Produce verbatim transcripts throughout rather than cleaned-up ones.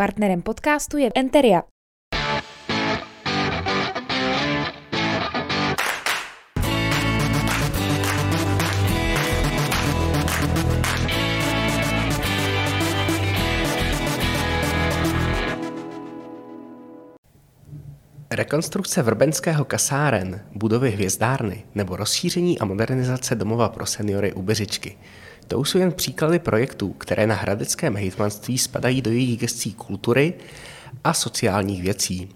Partnerem podcastu je Enteria. Rekonstrukce Vrbenského kasáren, budovy hvězdárny nebo rozšíření a modernizace domova pro seniory u Běřičky. To jsou jen příklady projektů, které na hradeckém hejtmanství spadají do jejich gescí kultury a sociálních věcí.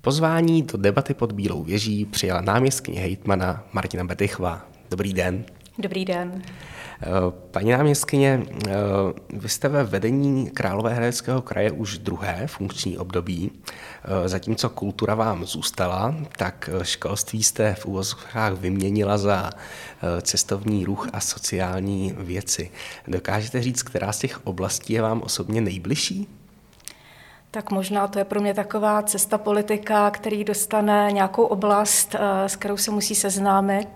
Pozvání do debaty pod Bílou věží přijala náměstkyně hejtmana Martina Bertichová. Dobrý den. Dobrý den. Paní náměstkyně, vy jste ve vedení Královéhradeckého kraje už druhé funkční období. Zatímco kultura vám zůstala, tak školství jste v uvozovkách vyměnila za cestovní ruch a sociální věci. Dokážete říct, která z těch oblastí je vám osobně nejbližší? Tak možná to je pro mě taková cesta politika, který dostane nějakou oblast, s kterou se musí seznámit.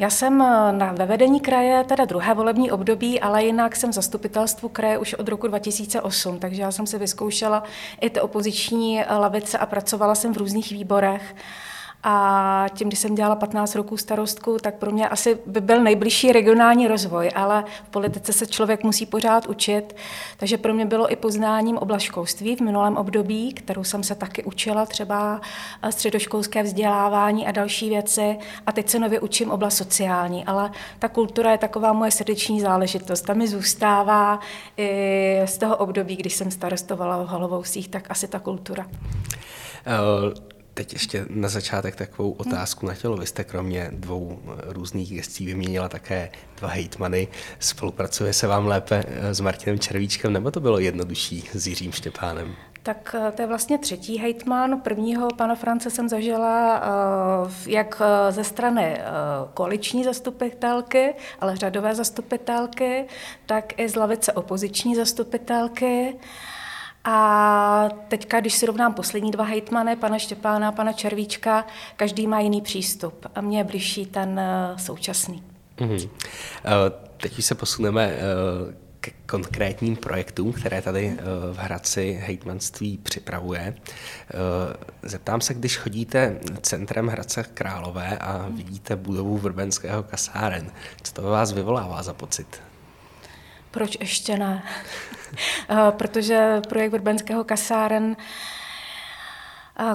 Já jsem na ve vedení kraje, teda druhé volební období, ale jinak jsem v zastupitelstvu kraje už od roku dva tisíce osm, takže já jsem se vyzkoušela i ty opoziční lavice a pracovala jsem v různých výborech. A tím, když jsem dělala patnáct roků starostku, tak pro mě asi by byl nejbližší regionální rozvoj, ale v politice se člověk musí pořád učit, takže pro mě bylo i poznáním oblast školství v minulém období, kterou jsem se taky učila, třeba středoškolské vzdělávání a další věci, a teď se nově učím oblast sociální, ale ta kultura je taková moje srdeční záležitost, ta mi zůstává i z toho období, když jsem starostovala v Holovousích, tak asi ta kultura. Uh... Teď ještě na začátek takovou otázku na tělo. Vy jste kromě dvou různých gestí vyměnila také dva hejtmany. Spolupracuje se vám lépe s Martinem Červíčkem, nebo to bylo jednodušší s Jiřím Štěpánem? Tak to je vlastně třetí hejtman. Prvního pana France jsem zažila jak ze strany koaliční zastupitelky, ale řadové zastupitelky, tak i z lavice opoziční zastupitelky. A teďka, když si rovnám poslední dva hejtmany, pana Štěpána a pana Červíčka, každý má jiný přístup a mně je bližší ten současný. Mm-hmm. Teď už se posuneme k konkrétním projektům, které tady v Hradci hejtmanství připravuje. Zeptám se, když chodíte centrem Hradce Králové a vidíte budovu Vrbenského kasáren, co to vás vyvolává za pocit? Proč ještě ne? Protože projekt Vrbenského kasáren,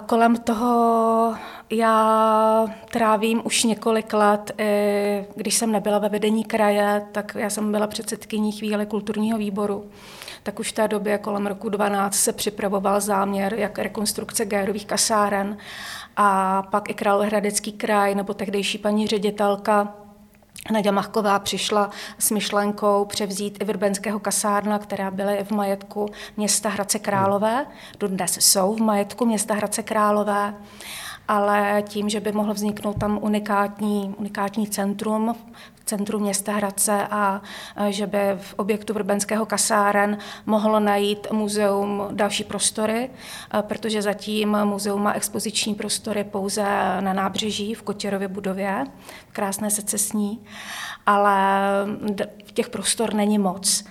kolem toho já trávím už několik let, když jsem nebyla ve vedení kraje, tak já jsem byla předsedkyní chvíle kulturního výboru, tak už v té době kolem roku dvanáct se připravoval záměr jak rekonstrukce Gayerových kasáren a pak i Královéhradecký kraj nebo tehdejší paní ředitelka Naděa Machková přišla s myšlenkou převzít i Vrbenského kasárna, která byla v majetku města Hradce Králové. Dodnes jsou v majetku města Hradce Králové, ale tím, že by mohlo vzniknout tam unikátní, unikátní centrum, centrum města Hradce a že by v objektu Vrbenského kasáren mohlo najít muzeum další prostory, protože zatím muzeum má expoziční prostory pouze na nábřeží v Kotěrově budově, v krásné secesní, ale těch prostor není moc.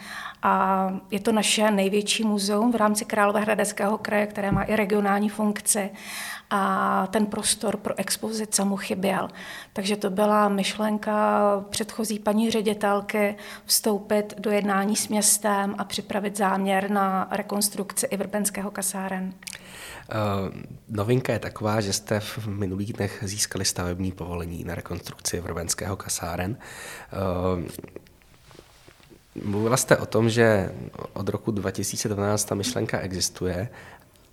A je to naše největší muzeum v rámci Královéhradeckého kraje, které má i regionální funkci. A ten prostor pro expozice mu chyběl. Takže to byla myšlenka předchozí paní ředitelky vstoupit do jednání s městem a připravit záměr na rekonstrukci i Vrbenského kasáren. Uh, novinka je taková, že jste v minulých dnech získali stavební povolení na rekonstrukci Vrbenského kasáren. Uh, Mluvila jste o tom, že od roku dva tisíce dvanáct ta myšlenka existuje,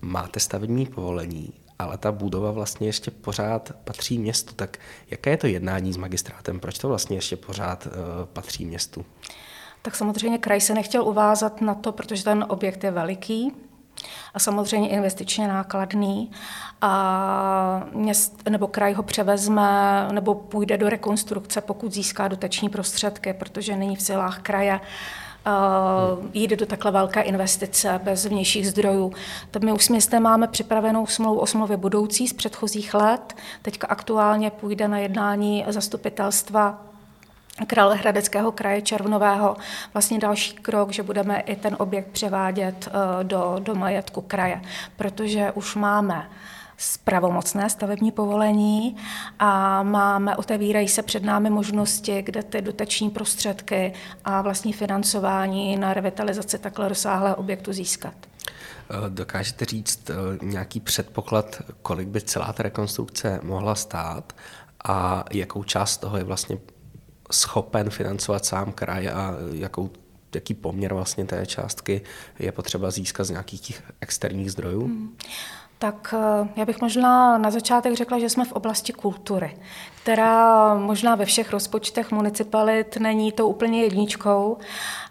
máte stavební povolení, ale ta budova vlastně ještě pořád patří městu. Tak jaké je to jednání s magistrátem? Proč to vlastně ještě pořád uh, patří městu? Tak samozřejmě kraj se nechtěl uvázat na to, protože ten objekt je veliký a samozřejmě investičně nákladný a měst, nebo kraj ho převezme nebo půjde do rekonstrukce, pokud získá dotační prostředky, protože není v silách kraje Uh, jde do takhle velké investice bez vnějších zdrojů. My už s městem máme připravenou smlouvu o smlouvě budoucí z předchozích let. Teďka aktuálně půjde na jednání zastupitelstva Královéhradeckého kraje červnového vlastně další krok, že budeme i ten objekt převádět do, do majetku kraje, protože už máme pravomocné stavební povolení a máme, otevírají se před námi možnosti, kde ty dotační prostředky a vlastní financování na revitalizaci takhle rozsáhlého objektu získat. Dokážete říct nějaký předpoklad, kolik by celá ta rekonstrukce mohla stát a jakou část toho je vlastně schopen financovat sám kraj a jakou, jaký poměr vlastně té částky je potřeba získat z nějakých těch externích zdrojů? Hmm. Tak já bych možná na začátek řekla, že jsme v oblasti kultury, která možná ve všech rozpočtech municipalit není to úplně jedničkou.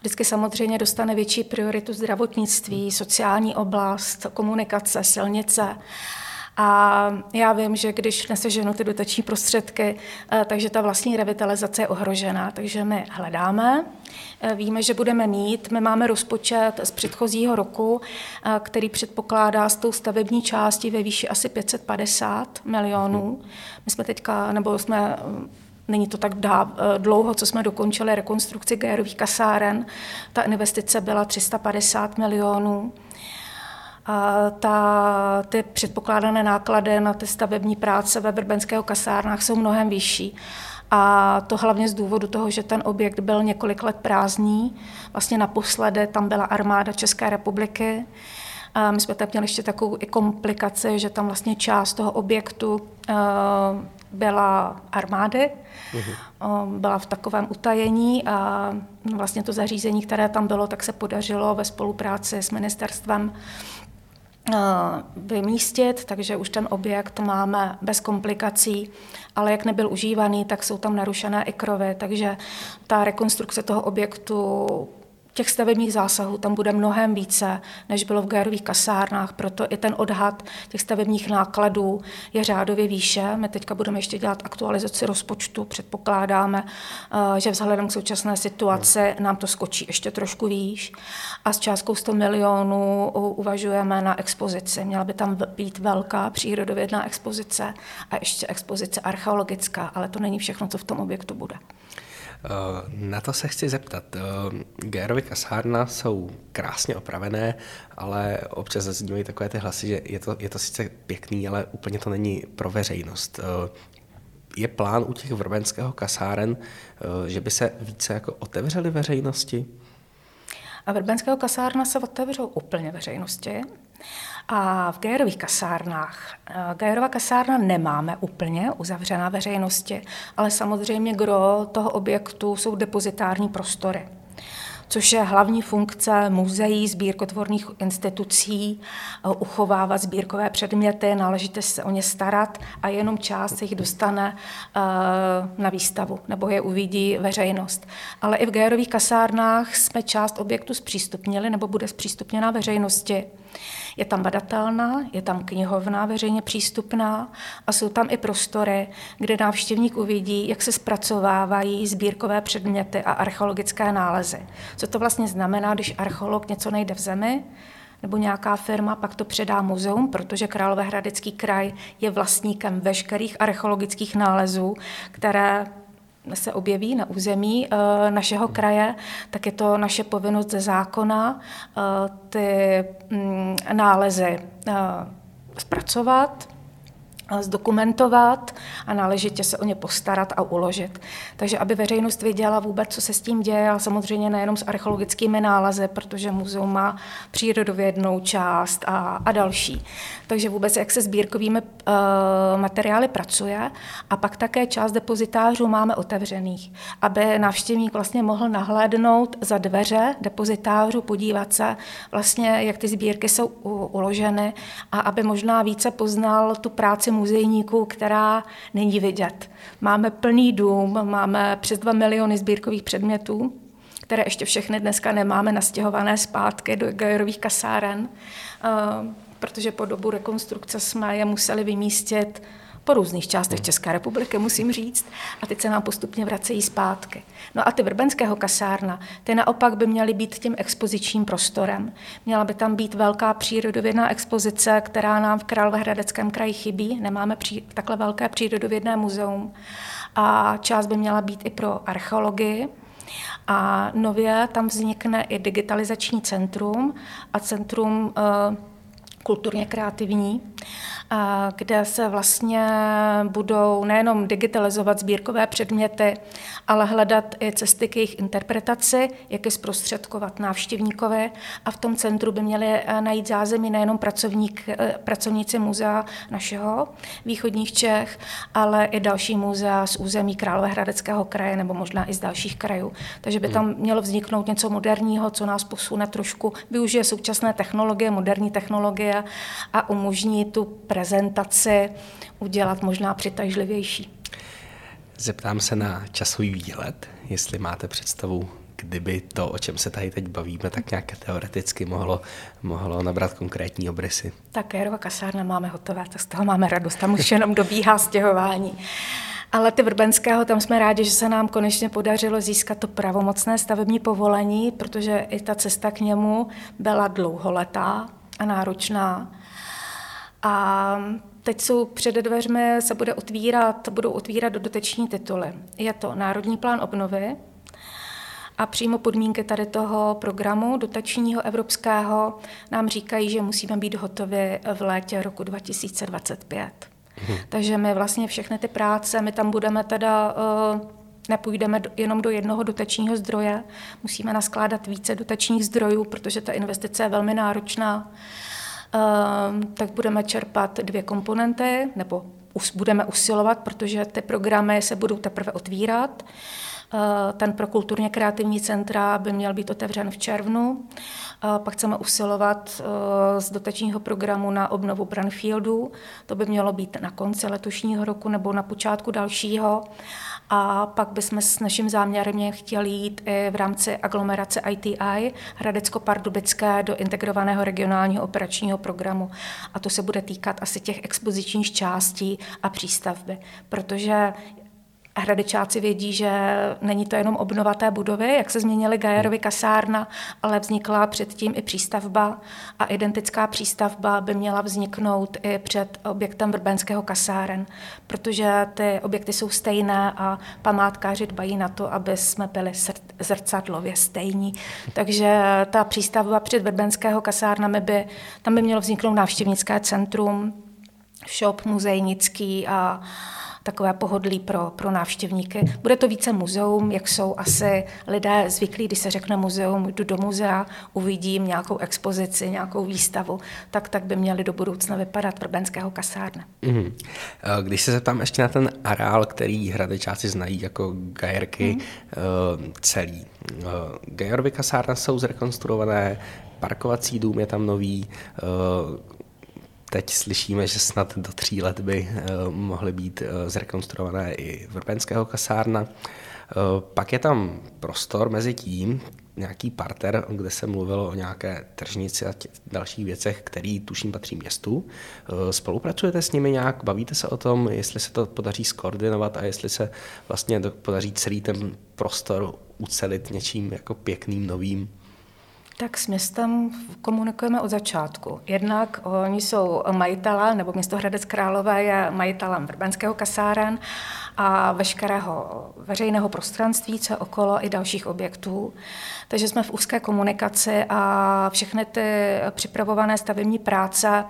Vždycky samozřejmě dostane větší prioritu zdravotnictví, sociální oblast, komunikace, silnice. A já vím, že když neseženou ty dotační prostředky, takže ta vlastní revitalizace je ohrožená. Takže my hledáme, víme, že budeme mít, my máme rozpočet z předchozího roku, který předpokládá s tou stavební částí ve výši asi pět set padesát milionů. My jsme teďka, nebo jsme... Není to tak dlouho, co jsme dokončili rekonstrukci Gayerových kasáren. Ta investice byla tři sta padesát milionů. Ta, ty předpokládané náklady na ty stavební práce ve Vrbenského kasárnách jsou mnohem vyšší. A to hlavně z důvodu toho, že ten objekt byl několik let prázdný. Vlastně naposledy tam byla armáda České republiky. A my jsme tam měli ještě takovou i komplikaci, že tam vlastně část toho objektu byla armády, byla v takovém utajení a vlastně to zařízení, které tam bylo, tak se podařilo ve spolupráci s ministerstvem vymístit, takže už ten objekt máme bez komplikací, ale jak nebyl užívaný, tak jsou tam narušené i krovy, takže ta rekonstrukce toho objektu, těch stavebních zásahů tam bude mnohem více, než bylo v Gayerových kasárnách, proto i ten odhad těch stavebních nákladů je řádově výše. My teďka budeme ještě dělat aktualizaci rozpočtu, předpokládáme, že vzhledem k současné situaci nám to skočí ještě trošku výš a s částkou sto milionů uvažujeme na expozici. Měla by tam být velká přírodovědná expozice a ještě expozice archeologická, ale to není všechno, co v tom objektu bude. Na to se chci zeptat. Gayerovy kasárna jsou krásně opravené, ale občas zaznívají takové ty hlasy, že je to, je to sice pěkný, ale úplně to není pro veřejnost. Je plán u těch Vrbenského kasáren, že by se více jako otevřely veřejnosti? A Vrbenského kasárna se otevřou úplně veřejnosti. A v Gayerových kasárnách, Gayerova kasárna nemáme úplně uzavřená veřejnosti, ale samozřejmě gro toho objektu jsou depozitární prostory, což je hlavní funkce muzeí, sbírkotvorných institucí, uchovávat sbírkové předměty, náležitě se o ně starat a jenom část jich dostane na výstavu nebo je uvidí veřejnost. Ale i v Gayerových kasárnách jsme část objektu zpřístupnili nebo bude zpřístupněna veřejnosti. Je tam badatelna, je tam knihovna veřejně přístupná a jsou tam i prostory, kde návštěvník uvidí, jak se zpracovávají sbírkové předměty a archeologické nálezy. Co to vlastně znamená, když archeolog něco najde v zemi, nebo nějaká firma, pak to předá muzeum, protože Královéhradecký kraj je vlastníkem veškerých archeologických nálezů, které se objeví na území našeho kraje, tak je to naše povinnost ze zákona ty nálezy zpracovat, zdokumentovat a náležitě se o ně postarat a uložit. Takže aby veřejnost věděla vůbec, co se s tím děje, ale samozřejmě nejenom s archeologickými nálezy, protože muzeum má přírodovědnou část a, a další. Takže vůbec, jak se sbírkovými e, materiály pracuje a pak také část depozitářů máme otevřených, aby návštěvník vlastně mohl nahlédnout za dveře depozitářů, podívat se vlastně, jak ty sbírky jsou u, uloženy a aby možná více poznal tu práci muzejníků, která není vidět. Máme plný dům, máme přes dva miliony sbírkových předmětů, které ještě všechny dneska nemáme nastěhované zpátky do Gayerových kasáren, protože po dobu rekonstrukce jsme je museli vymístit po různých částech České republiky, musím říct, a teď se nám postupně vracejí zpátky. No a ty Vrbenského kasárna, ty naopak by měly být tím expozičním prostorem. Měla by tam být velká přírodovědná expozice, která nám v Královéhradeckém kraji chybí, nemáme pří, takhle velké přírodovědné muzeum. a část by měla být i pro archeologii. A nově tam vznikne i digitalizační centrum a centrum e, kulturně kreativní, a kde se vlastně budou nejenom digitalizovat sbírkové předměty, ale hledat i cesty k jejich interpretaci, jak je zprostředkovat návštěvníkovi. A v tom centru by měli najít zázemí nejenom pracovník, pracovníci muzea našeho východních Čech, ale i další muzea z území Královéhradeckého kraje nebo možná i z dalších krajů. Takže by tam mělo vzniknout něco moderního, co nás posune trošku, využije současné technologie, moderní technologie, a umožní tu prezentaci udělat možná přitažlivější. Zeptám se na časový výlet, jestli máte představu, kdyby to, o čem se tady teď bavíme, tak nějak teoreticky mohlo, mohlo nabrat konkrétní obrysy. Tak Gayerovy kasárny máme hotové, tak z toho máme radost, tam už jenom dobíhá stěhování. Ale ty Vrbenského, tam jsme rádi, že se nám konečně podařilo získat to pravomocné stavební povolení, protože i ta cesta k němu byla dlouholetá a náročná. A teď jsou před dveřmi, se bude otvírat, budou otvírat dodateční tituly. Je to Národní plán obnovy a přímo podmínky tady toho programu dotačního evropského nám říkají, že musíme být hotovi v létě roku dva tisíce dvacet pět. Hmm. Takže my vlastně všechny ty práce, my tam budeme teda... Nepůjdeme jenom do jednoho dotačního zdroje, musíme naskládat více dotačních zdrojů, protože ta investice je velmi náročná. Tak budeme čerpat dvě komponenty, nebo budeme usilovat, protože ty programy se budou teprve otvírat. Ten pro kulturně kreativní centra by měl být otevřen v červnu. Pak chceme usilovat z dotačního programu na obnovu brownfieldů. To by mělo být na konci letošního roku nebo na počátku dalšího. A pak bychom s naším záměrem chtěli jít i v rámci aglomerace I T I Hradecko-Pardubické do integrovaného regionálního operačního programu. A to se bude týkat asi těch expozičních částí a přístavby, protože Hradečáci vědí, že není to jenom obnova té budovy, jak se změnily Gayerovy kasárna, ale vznikla předtím i přístavba a identická přístavba by měla vzniknout i před objektem Vrbenského kasáren, protože ty objekty jsou stejné a památkáři dbají na to, aby jsme byli zrcadlově stejní. Takže ta přístavba před Vrbenského kasárnami by, tam by mělo vzniknout návštěvnické centrum, shop muzejnický a takové pohodlí pro, pro návštěvníky. Bude to více muzeum, jak jsou asi lidé zvyklí, když se řekne muzeum, jdu do muzea, uvidím nějakou expozici, nějakou výstavu, tak tak by měly do budoucna vypadat Vrbenského kasárna. Mm-hmm. Když se zeptám ještě na ten areál, který Hradečáci znají jako Gajerky mm-hmm. celý. Gayerovy kasárna jsou zrekonstruované, parkovací dům je tam nový. Teď slyšíme, že snad do tří let by mohly být zrekonstruované i Vrbenského kasárna. Pak je tam prostor mezi tím, nějaký parter, kde se mluvilo o nějaké tržnici a tě, dalších věcech, které tuším patří městu. Spolupracujete s nimi nějak, bavíte se o tom, jestli se to podaří skoordinovat a jestli se vlastně podaří celý ten prostor ucelit něčím jako pěkným, novým? Tak s městem komunikujeme od začátku. Jednak oni jsou majitele, nebo město Hradec Králové je majitelem Vrbenského kasáren a veškerého veřejného prostranství, co je okolo i dalších objektů. Takže jsme v úzké komunikaci a všechny ty připravované stavební práce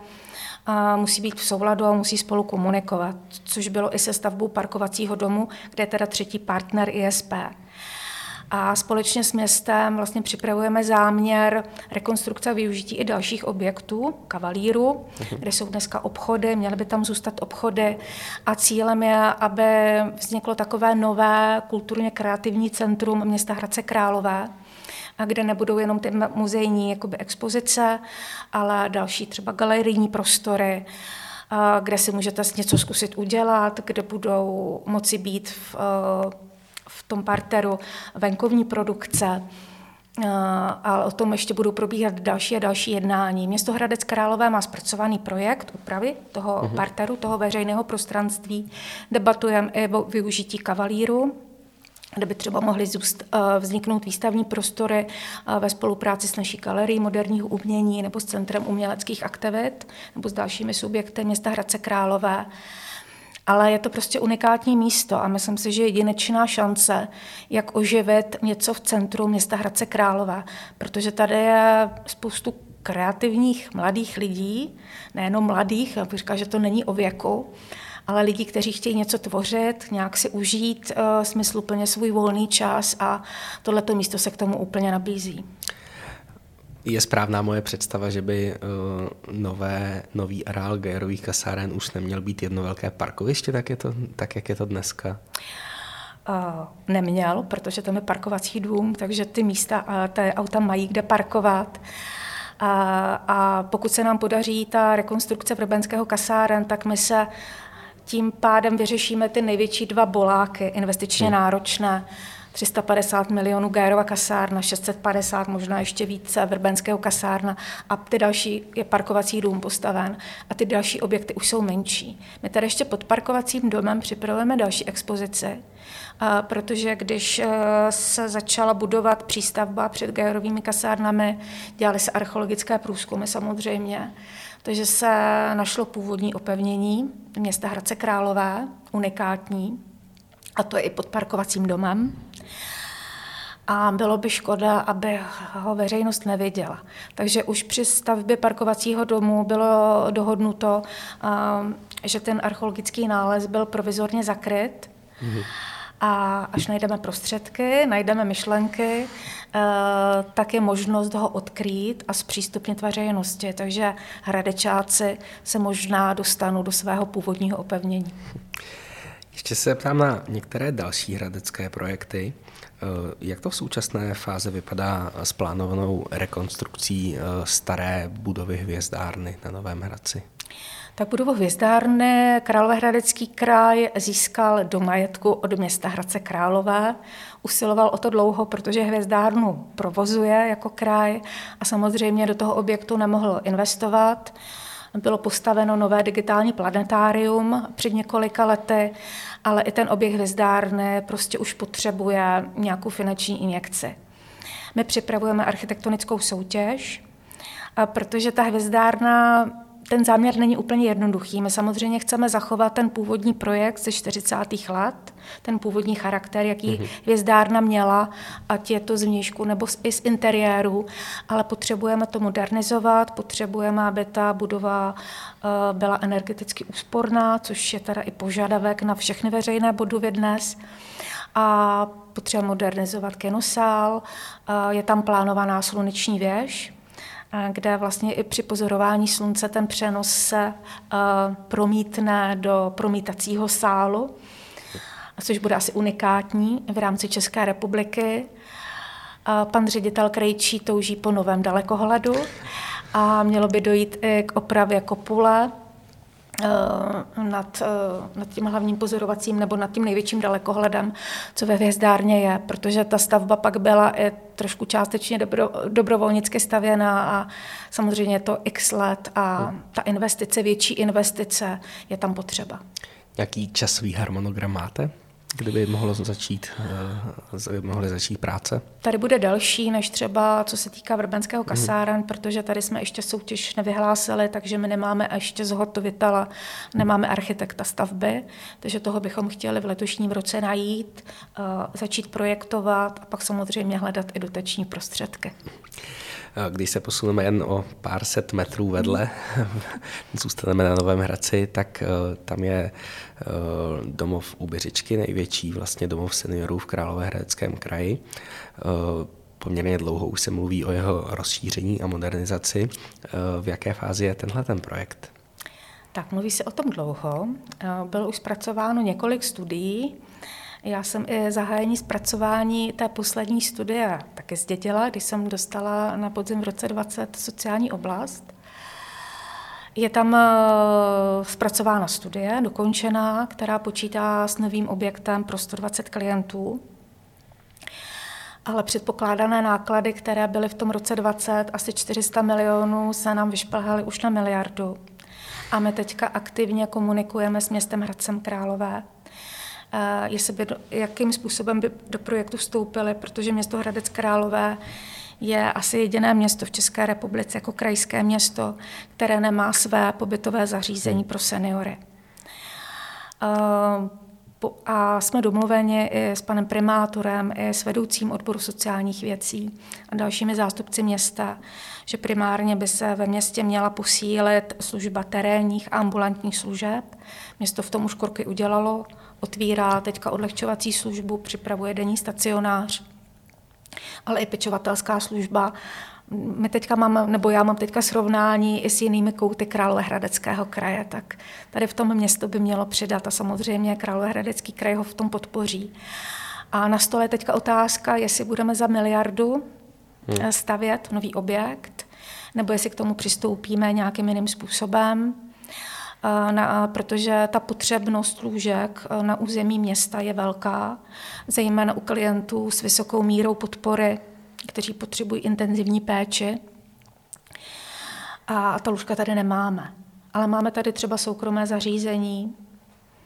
a musí být v souladu a musí spolu komunikovat, což bylo i se stavbou parkovacího domu, kde je teda třetí partner I S P. A společně s městem vlastně připravujeme záměr rekonstrukce a využití i dalších objektů, kavalíru, kde jsou dneska obchody, měly by tam zůstat obchody a cílem je, aby vzniklo takové nové kulturně kreativní centrum města Hradce Králové, kde nebudou jenom ty muzejní jakoby expozice, ale další třeba galerijní prostory, kde si můžete něco zkusit udělat, kde budou moci být v v tom parteru venkovní produkce, ale o tom ještě budou probíhat další a další jednání. Město Hradec Králové má zpracovaný projekt úpravy toho uhum. parteru, toho veřejného prostranství. Debatujeme i o využití kavalíru, kde by třeba mohly vzniknout výstavní prostory ve spolupráci s naší Galerií moderního umění nebo s Centrem uměleckých aktivit nebo s dalšími subjekty města Hradce Králové. ale je to prostě unikátní místo a myslím si, že je jedinečná šance, jak oživit něco v centru města Hradce Králové, protože tady je spoustu kreativních mladých lidí, nejenom mladých, já bych říkala, že to není o věku, ale lidi, kteří chtějí něco tvořit, nějak si užít uh, smysluplně svůj volný čas a tohleto místo se k tomu úplně nabízí. Je správná moje představa, že by uh, nové, nový areál Gayerových kasáren už neměl být jedno velké parkoviště, tak, je to, tak jak je to dneska? Uh, neměl, protože tam je parkovací dům, takže ty místa, uh, ty auta mají kde parkovat. Uh, a pokud se nám podaří ta rekonstrukce Vrbenského kasáren, tak my se tím pádem vyřešíme ty největší dva boláky investičně hmm. náročné, tři sta padesát milionů Gayerova kasárna, šest set padesát, možná ještě více Vrbenského kasárna a ty další je parkovací dům postaven a ty další objekty už jsou menší. My tady ještě pod parkovacím domem připravujeme další expozici, protože když se začala budovat přístavba před Gayerovými kasárnami, dělaly se archeologické průzkumy samozřejmě, takže se našlo původní opevnění města Hradce Králové, unikátní, a to je i pod parkovacím domem. A bylo by škoda, aby ho veřejnost neviděla. Takže už při stavbě parkovacího domu bylo dohodnuto, že ten archeologický nález byl provizorně zakryt. Mhm. A až najdeme prostředky, najdeme myšlenky, tak je možnost ho odkrýt a zpřístupnit veřejnosti. Takže hradečáci se možná dostanou do svého původního opevnění. Ještě se ptám na některé další hradecké projekty. Jak to v současné fázi vypadá s plánovanou rekonstrukcí staré budovy hvězdárny na Novém Hradci? Tak budovu hvězdárny Královéhradecký kraj získal do majetku od města Hradce Králové. Usiloval o to dlouho, protože hvězdárnu provozuje jako kraj a samozřejmě do toho objektu nemohl investovat. Bylo postaveno nové digitální planetárium před několika lety, ale i ten objekt hvězdárny prostě už potřebuje nějakou finanční injekci. My připravujeme architektonickou soutěž, protože ta hvězdárna, ten záměr není úplně jednoduchý. My samozřejmě chceme zachovat ten původní projekt ze čtyřicátých let, ten původní charakter, jaký mm-hmm. hvězdárna měla, ať je to z vnějšku nebo i z interiéru, ale potřebujeme to modernizovat, potřebujeme, aby ta budova byla energeticky úsporná, což je teda i požadavek na všechny veřejné budovy dnes. A potřebujeme modernizovat kinosál, je tam plánovaná sluneční věž, kde vlastně i při pozorování slunce ten přenos se uh, promítne do promítacího sálu, což bude asi unikátní v rámci České republiky. Uh, pan ředitel Krejčí touží po novém dalekohledu a mělo by dojít i k opravě kopule uh, nad, uh, nad tím hlavním pozorovacím nebo nad tím největším dalekohledem, co ve hvězdárně je, protože ta stavba pak byla i trošku částečně dobro, dobrovolnicky stavěná a samozřejmě je to x let a ta investice, větší investice je tam potřeba. Jaký časový harmonogram máte, kdyby mohlo začít, kdyby mohly začít práce? Tady bude delší než třeba, co se týká Vrbenského kasáren, mm-hmm. protože tady jsme ještě soutěž nevyhlásili, takže my nemáme ještě zhotovitela, nemáme architekta stavby, takže toho bychom chtěli v letošním roce najít, začít projektovat a pak samozřejmě hledat i dotační prostředky. Když se posuneme jen o pár set metrů vedle, zůstaneme na Novém Hradci, tak tam je domov u Běřičky, největší vlastně domov seniorů v Královéhradeckém kraji. Poměrně dlouho už se mluví o jeho rozšíření a modernizaci. V jaké fázi je tenhle ten projekt? Tak mluví se o tom dlouho. Bylo už zpracováno několik studií. Já jsem i zahájení zpracování té poslední studie také zdědila, když jsem dostala na podzim v roce dvacet sociální oblast. Je tam zpracována studie, dokončená, která počítá s novým objektem pro sto dvacet klientů. Ale předpokládané náklady, které byly v tom roce dvacet, asi čtyři sta milionů, se nám vyšplhaly už na miliardu. A my teďka aktivně komunikujeme s městem Hradcem Králové, jestli by, jakým způsobem by do projektu vstoupili, protože město Hradec Králové je asi jediné město v České republice jako krajské město, které nemá své pobytové zařízení pro seniory. A jsme domluveni i s panem primátorem, i s vedoucím odboru sociálních věcí a dalšími zástupci města, že primárně by se ve městě měla posílit služba terénních a ambulantních služeb. Město v tom už kroky udělalo, otvírá teďka odlehčovací službu, připravuje denní stacionář, ale i pečovatelská služba. My teďka mám, nebo já mám teďka srovnání i s jinými kouty Královéhradeckého kraje, tak tady v tom město by mělo přidat a samozřejmě Královéhradecký kraj ho v tom podpoří. A na stole je teďka otázka, jestli budeme za miliardu stavět nový objekt, nebo jestli k tomu přistoupíme nějakým jiným způsobem, na, protože ta potřebnost lůžek na území města je velká, zejména u klientů s vysokou mírou podpory, kteří potřebují intenzivní péči. A ta lůžka tady nemáme. Ale máme tady třeba soukromé zařízení,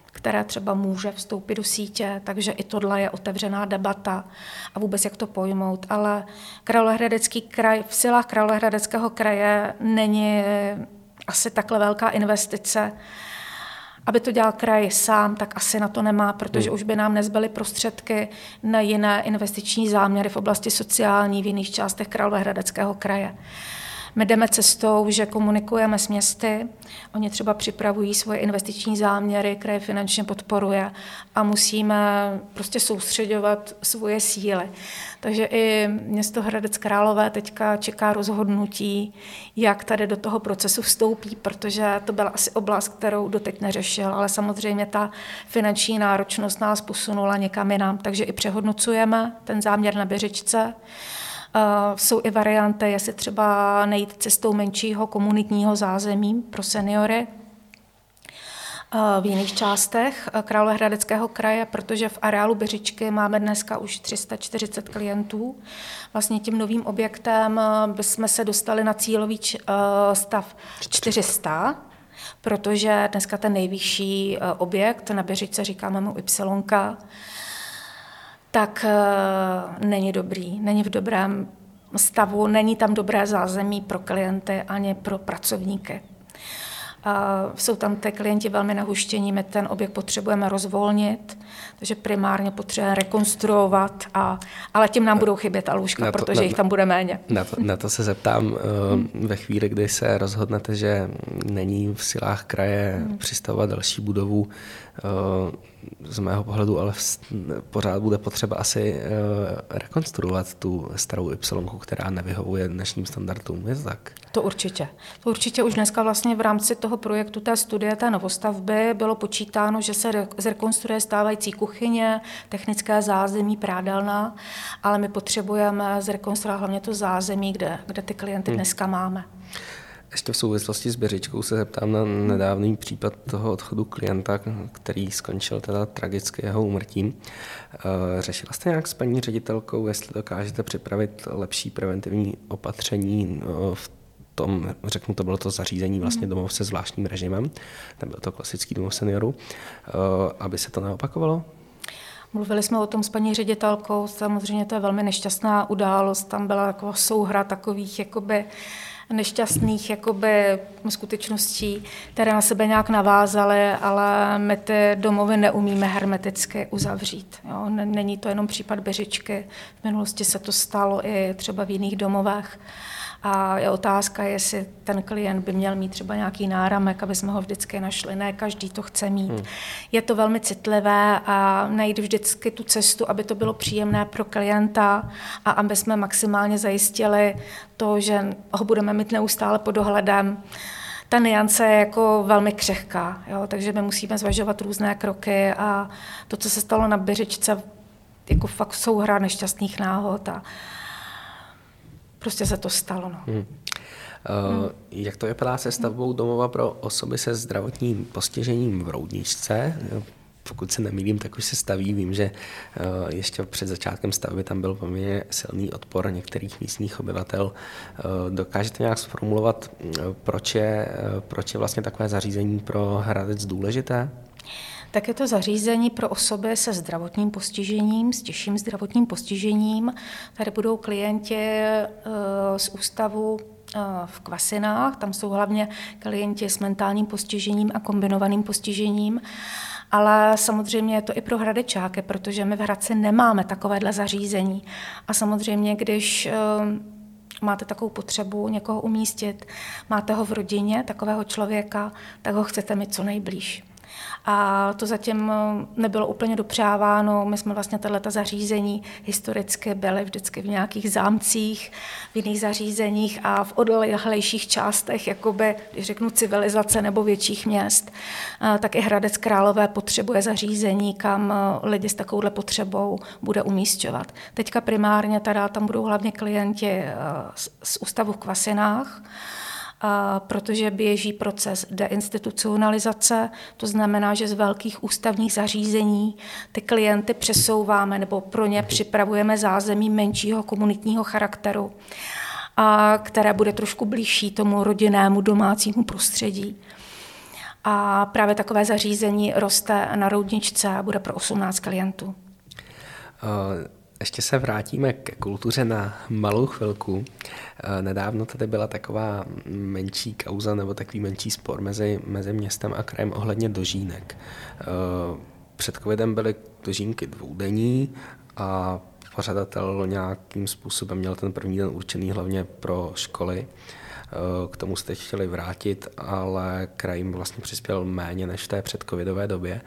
které třeba může vstoupit do sítě, takže i tohle je otevřená debata a vůbec jak to pojmout. Ale Královéhradecký kraj, v silách Královéhradeckého kraje není asi takhle velká investice. Aby to dělal kraj sám, tak asi na to nemá, protože už by nám nezbyly prostředky na jiné investiční záměry v oblasti sociální v jiných částech Královéhradeckého kraje. My jdeme cestou, že komunikujeme s městy, oni třeba připravují svoje investiční záměry, kraj finančně podporuje a musíme prostě soustředovat svoje síly. Takže i město Hradec Králové teďka čeká rozhodnutí, jak tady do toho procesu vstoupí, protože to byla asi oblast, kterou doteď neřešil, ale samozřejmě ta finanční náročnost nás posunula někam jinam, takže i přehodnocujeme ten záměr na Běřičce. Uh, jsou i varianty, jestli třeba nejít cestou menšího komunitního zázemí pro seniory uh, v jiných částech Královéhradeckého kraje, protože v areálu Běřičky máme dneska už tři sta čtyřicet klientů. Vlastně tím novým objektem bychom se dostali na cílový č- uh, stav čtyři sta, protože dneska ten nejvyšší uh, objekt, na Běřičce říkáme mu Y, tak e, není dobrý, není v dobrém stavu, není tam dobré zázemí pro klienty ani pro pracovníky. E, jsou tam ty klienti velmi nahuštění, my ten objekt potřebujeme rozvolnit, takže primárně potřebujeme rekonstruovat, a, ale tím nám budou chybět ta lůžka, na to, protože na, jich tam bude méně. Na to, na to se zeptám e, ve chvíli, kdy se rozhodnete, že není v silách kraje hmm. přistavovat další budovu, e, z mého pohledu, ale pořád bude potřeba asi rekonstruovat tu starou Y, která nevyhovuje dnešním standardům, je to tak? To určitě. To určitě už dneska vlastně v rámci toho projektu té studie, té novostavby, bylo počítáno, že se zrekonstruuje stávající kuchyně, technické zázemí, prádelna, ale my potřebujeme zrekonstruovat hlavně to zázemí, kde, kde ty klienty dneska hmm. máme. Ještě v souvislosti s Běřičkou se zeptám na nedávný případ toho odchodu klienta, který skončil teda tragicky jeho úmrtím. Řešila jste nějak s paní ředitelkou, jestli dokážete připravit lepší preventivní opatření v tom, řeknu, to bylo to zařízení vlastně domov se zvláštním režimem, tam byl to klasický domov seniorů, aby se to neopakovalo? Mluvili jsme o tom s paní ředitelkou, samozřejmě to je velmi nešťastná událost, tam byla taková souhra takových jakoby nešťastných jakoby skutečností, které na sebe nějak navázaly, ale my ty domovy neumíme hermeticky uzavřít. Jo. Není to jenom případ Běřičky, v minulosti se to stalo i třeba v jiných domovech a je otázka, jestli ten klient by měl mít třeba nějaký náramek, aby jsme ho vždycky našli. Ne, každý to chce mít. Hmm. Je to velmi citlivé a najít vždycky tu cestu, aby to bylo příjemné pro klienta a aby jsme maximálně zajistili to, že ho budeme mít neustále pod dohledem. Ta nuance je jako velmi křehká, jo? Takže my musíme zvažovat různé kroky a to, co se stalo na Běřičce, jako fakt souhra nešťastných náhod a prostě se to stalo. No. Hmm. Uh, hmm. Jak to vypadá se stavbou domova pro osoby se zdravotním postižením v Roudničce? Pokud se nemýlím, tak už se staví. Vím, že uh, ještě před začátkem stavby tam byl poměrně silný odpor některých místních obyvatel. Uh, dokážete nějak zformulovat, proč je, uh, proč je vlastně takové zařízení pro Hradec důležité? Tak je to zařízení pro osoby se zdravotním postižením, s těžším zdravotním postižením. Tady budou klienti z ústavu v Kvasinách, tam jsou hlavně klienti s mentálním postižením a kombinovaným postižením. ale samozřejmě je to i pro Hradečáky, protože my v Hradci nemáme takovéhle zařízení. A samozřejmě, když máte takovou potřebu někoho umístit, máte ho v rodině, takového člověka, tak ho chcete mít co nejblíž. A to zatím nebylo úplně dopřáváno. My jsme vlastně tato zařízení historicky byly vždycky v nějakých zámcích, v jiných zařízeních a v odlehlejších částech, jakoby, když řeknu civilizace nebo větších měst, tak i Hradec Králové potřebuje zařízení, kam lidi s takovouhle potřebou bude umísťovat. Teďka primárně teda tam budou hlavně klienti z ústavu v Kvasinách, A protože běží proces deinstitucionalizace, to znamená, že z velkých ústavních zařízení ty klienty přesouváme nebo pro ně připravujeme zázemí menšího komunitního charakteru, a které bude trošku blížší tomu rodinnému domácímu prostředí. A právě takové zařízení roste na Roudničce a bude pro osmnáct klientů. Uh... Ještě se vrátíme k kultuře na malou chvilku. Nedávno tady byla taková menší kauza nebo takový menší spor mezi, mezi městem a krajem ohledně dožínek. Před covidem byly dožínky dvoudenní a pořadatel nějakým způsobem měl ten první den určený hlavně pro školy. K tomu jste chtěli vrátit, ale kraj jim vlastně přispěl méně než v té předcovidové době.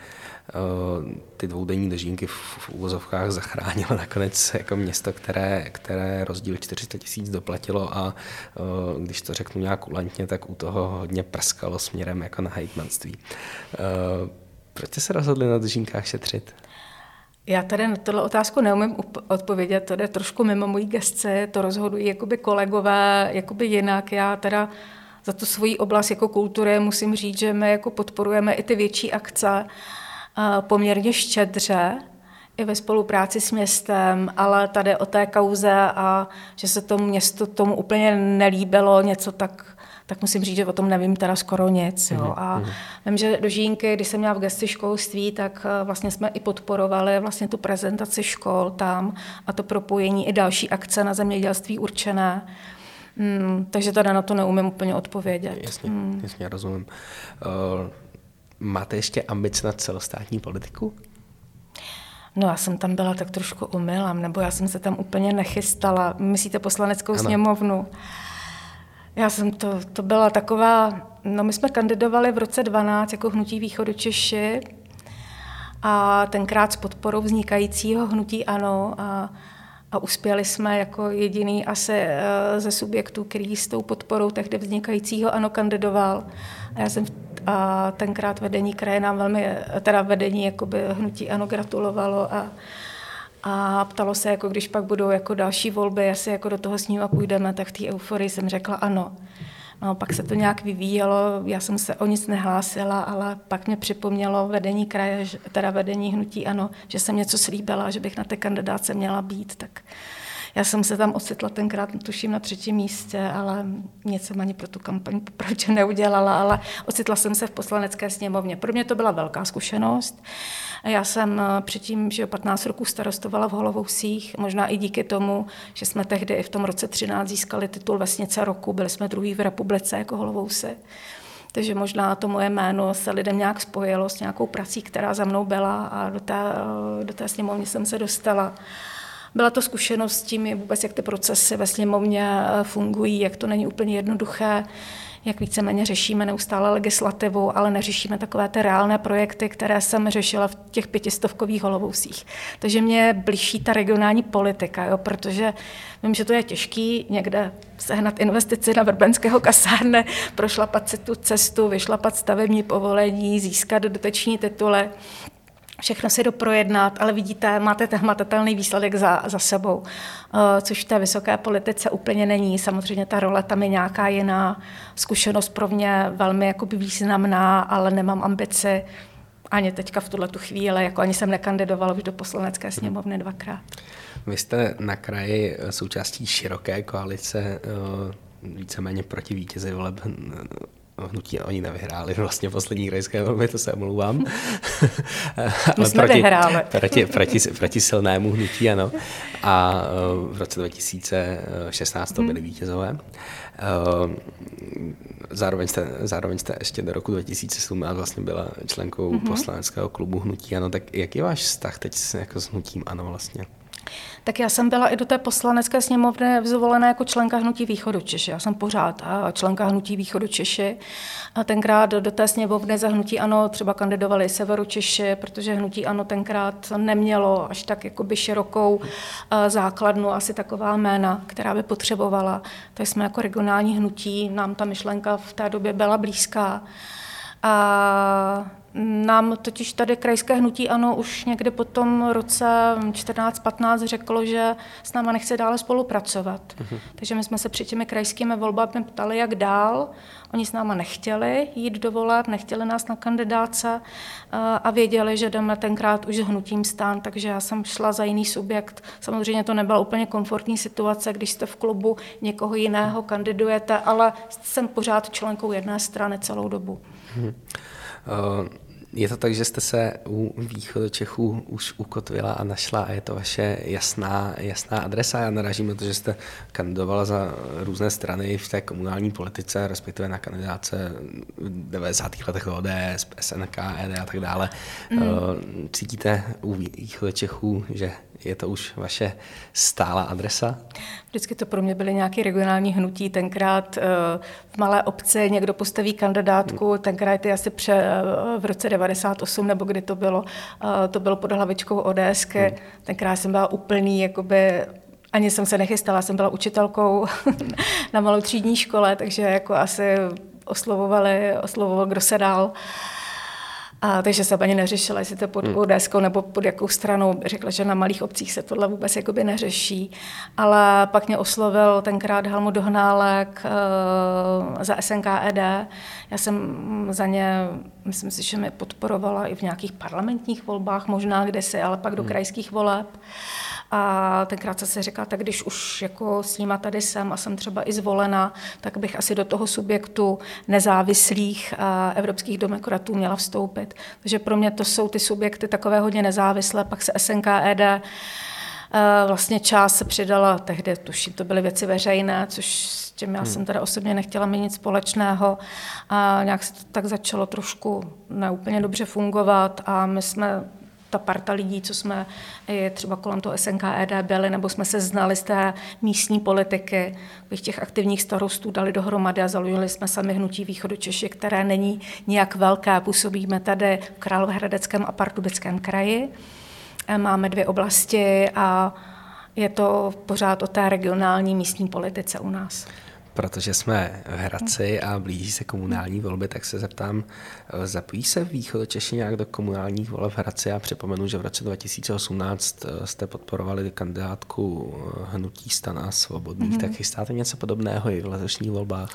Ty dvoudenní dožínky v uvozovkách zachránilo nakonec jako město, které, které rozdíl čtyři sta tisíc doplatilo a když to řeknu nějak kulantně, tak u toho hodně prskalo směrem jako na hejtmanství. Proč jste se rozhodli na dožínkách šetřit? Já tady na tuto otázku neumím odpovědět, to jde trošku mimo mojí gesci, to rozhodují jakoby kolegové, jakoby jinak. Já teda za tu svoji oblast jako kultury musím říct, že my jako podporujeme i ty větší akce poměrně štědře, i ve spolupráci s městem, ale tady o té kauze a že se to město tomu úplně nelíbilo něco tak, tak musím říct, že o tom nevím teda skoro nic. Jo. A vím, že dožínky, když jsem měla v gesti školství, tak vlastně jsme i podporovali vlastně tu prezentaci škol tam a to propojení i další akce na zemědělství určené. Hmm, takže tady na to neumím úplně odpovědět. Jasně, hmm. jasně, rozumím. Uh, máte ještě ambice na celostátní politiku? No já jsem tam byla tak trošku omylem, nebo já jsem se tam úplně nechystala. Myslíte Poslaneckou ano. sněmovnu? Já jsem to, to byla taková, no my jsme kandidovali v roce dvanáct jako Hnutí Východočeši a tenkrát s podporou vznikajícího Hnutí Ano a, a uspěli jsme jako jediný asi ze subjektů, který s tou podporou tehdy vznikajícího Ano kandidoval. A já jsem a tenkrát vedení kraje nám velmi, teda vedení jakoby Hnutí Ano gratulovalo a A ptalo se, jako když pak budou jako další volby, jestli jako do toho s ním a půjdeme, tak v té euforii jsem řekla ano. No, pak se to nějak vyvíjelo, já jsem se o nic nehlásila, ale pak mě připomnělo vedení kraje, teda vedení Hnutí Ano, že jsem něco slíbila, že bych na té kandidáce měla být. Tak já jsem se tam ocitla tenkrát, tuším, na třetím místě, ale nic jsem ani pro tu kampaň popravdě neudělala, ale ocitla jsem se v Poslanecké sněmovně. Pro mě to byla velká zkušenost. Já jsem předtím, že patnáct roků starostovala v Holovousích, možná i díky tomu, že jsme tehdy i v tom roce třináct získali titul Vesnice roku, byli jsme druhý v republice jako Holovousy. Takže možná to moje jméno se lidem nějak spojilo s nějakou prací, která za mnou byla a do té, do té sněmovny jsem se dostala. Byla to zkušenost s tím, vůbec, jak ty procesy ve sněmovně fungují, jak to není úplně jednoduché, jak víceméně řešíme neustále legislativu, ale neřešíme takové ty reálné projekty, které jsem řešila v těch pětistovkových Holovousích. Takže mě blíží ta regionální politika, jo, protože vím, že to je těžký někde sehnat investici na Vrbenského kasárny, prošlapat si tu cestu, vyšlapat stavební povolení, získat dotační tituly. Všechno si doprojednat, ale vidíte, máte hmatatelný výsledek za, za sebou, což v té vysoké politice úplně není. Samozřejmě ta role tam je nějaká jiná, zkušenost pro mě velmi jakoby významná, ale nemám ambici ani teďka v tuhletu chvíli, jako ani jsem nekandidovala už do Poslanecké sněmovny dvakrát. Vy jste na kraji součástí široké koalice víceméně proti vítězi voleb Hnutí Ano, oni nevyhráli vlastně poslední krajské volby, to se omlouvám. Ale proti, proti, proti, proti silnému Hnutí Ano. A v roce dva tisíce šestnáct to byli vítězové. Zároveň jste, zároveň jste ještě do roku dva tisíce sedmnáct vlastně byla členkou mm-hmm. poslaneckého klubu Hnutí Ano. Tak jaký je váš vztah teď s, jako s Hnutím Ano vlastně? Tak já jsem byla i do té poslanecké sněmovny zvolena jako členka Hnutí Východočeši. Já jsem pořád a členka Hnutí Východočeši. A tenkrát do té sněmovny za Hnutí Ano třeba kandidovali Severočeši, protože Hnutí Ano tenkrát nemělo až tak jakoby širokou základnu, asi taková jména, která by potřebovala. Takže jsme jako regionální hnutí, nám ta myšlenka v té době byla blízká. A nám totiž tady krajské Hnutí Ano už někdy po tom roce čtrnáct patnáct řeklo, že s náma nechce dále spolupracovat. Uh-huh. Takže my jsme se před těmi krajskými volbami ptali, jak dál. Oni s náma nechtěli jít do voleb, nechtěli nás na kandidáce a věděli, že jdeme tenkrát už s hnutím STAN, takže já jsem šla za jiný subjekt. Samozřejmě to nebyla úplně komfortní situace, když jste v klubu někoho jiného, kandidujete, ale jsem pořád členkou jedné strany celou dobu. Uh-huh. Je to tak, že jste se u Východočechů už ukotvila a našla a je to vaše jasná, jasná adresa. Já narážím na to, že jste kandidovala za různé strany v té komunální politice, respektive na kandidáce v devadesátých letech O D S, S N K E D a tak dále. Mm. Cítíte u Východočechů, že je to už vaše stálá adresa? Vždycky to pro mě byly nějaké regionální hnutí. Tenkrát v malé obci někdo postaví kandidátku, tenkrát je asi pře, v roce devadesát osm, nebo kdy to bylo, to bylo pod hlavičkou ODSky. Hmm. Tenkrát jsem byla úplný, jakoby, ani jsem se nechystala, jsem byla učitelkou na malotřídní škole, takže jako asi oslovovali, oslovoval, kdo se dal. A takže jsem ani neřešila, jestli to pod ODSkou nebo pod jakou stranou. Řekla, že na malých obcích se tohle vůbec jakoby neřeší. Ale pak mě oslovil tenkrát Helmut Dohnálek e, za S N K E D. Já jsem za ně, myslím si, že mě podporovala i v nějakých parlamentních volbách, možná kdesi, ale pak do krajských voleb. A tenkrát jsem si říkala, tak když už jako s nima tady jsem a jsem třeba i zvolena, tak bych asi do toho subjektu nezávislých a evropských demokratů měla vstoupit. Takže pro mě to jsou ty subjekty takové hodně nezávislé, pak se S N K E D vlastně část se přidala tehdy, tuším, to byly Věci veřejné, což s tím já hmm. jsem teda osobně nechtěla mít nic společného a nějak se to tak začalo trošku neúplně dobře fungovat a my jsme ta parta lidí, co jsme třeba kolem toho S N K E D byli, nebo jsme se znali z té místní politiky, bych těch aktivních starostů dali dohromady a založili jsme sami Hnutí Východočeši, které není nijak velké. Působíme tady v Královéhradeckém a Pardubickém kraji. Máme dvě oblasti a je to pořád o té regionální místní politice u nás. Protože jsme v Hradci a blíží se komunální volby, tak se zeptám, zapojí se Východočeši nějak do komunálních voleb v Hradci? A připomenu, že v roce dva tisíce osmnáct jste podporovali kandidátku Hnutí STAN a Svobodných, mm-hmm. tak chystáte něco podobného i v letošních volbách?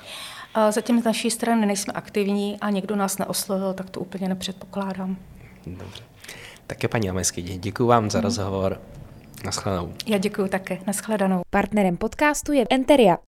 Zatím z naší strany nejsme aktivní a někdo nás neoslovil, tak to úplně nepředpokládám. Dobře. Také paní Amejsky, děkuji vám za rozhovor. Naschledanou. Já děkuji také. Naschledanou. Partnerem podcastu je Enteria,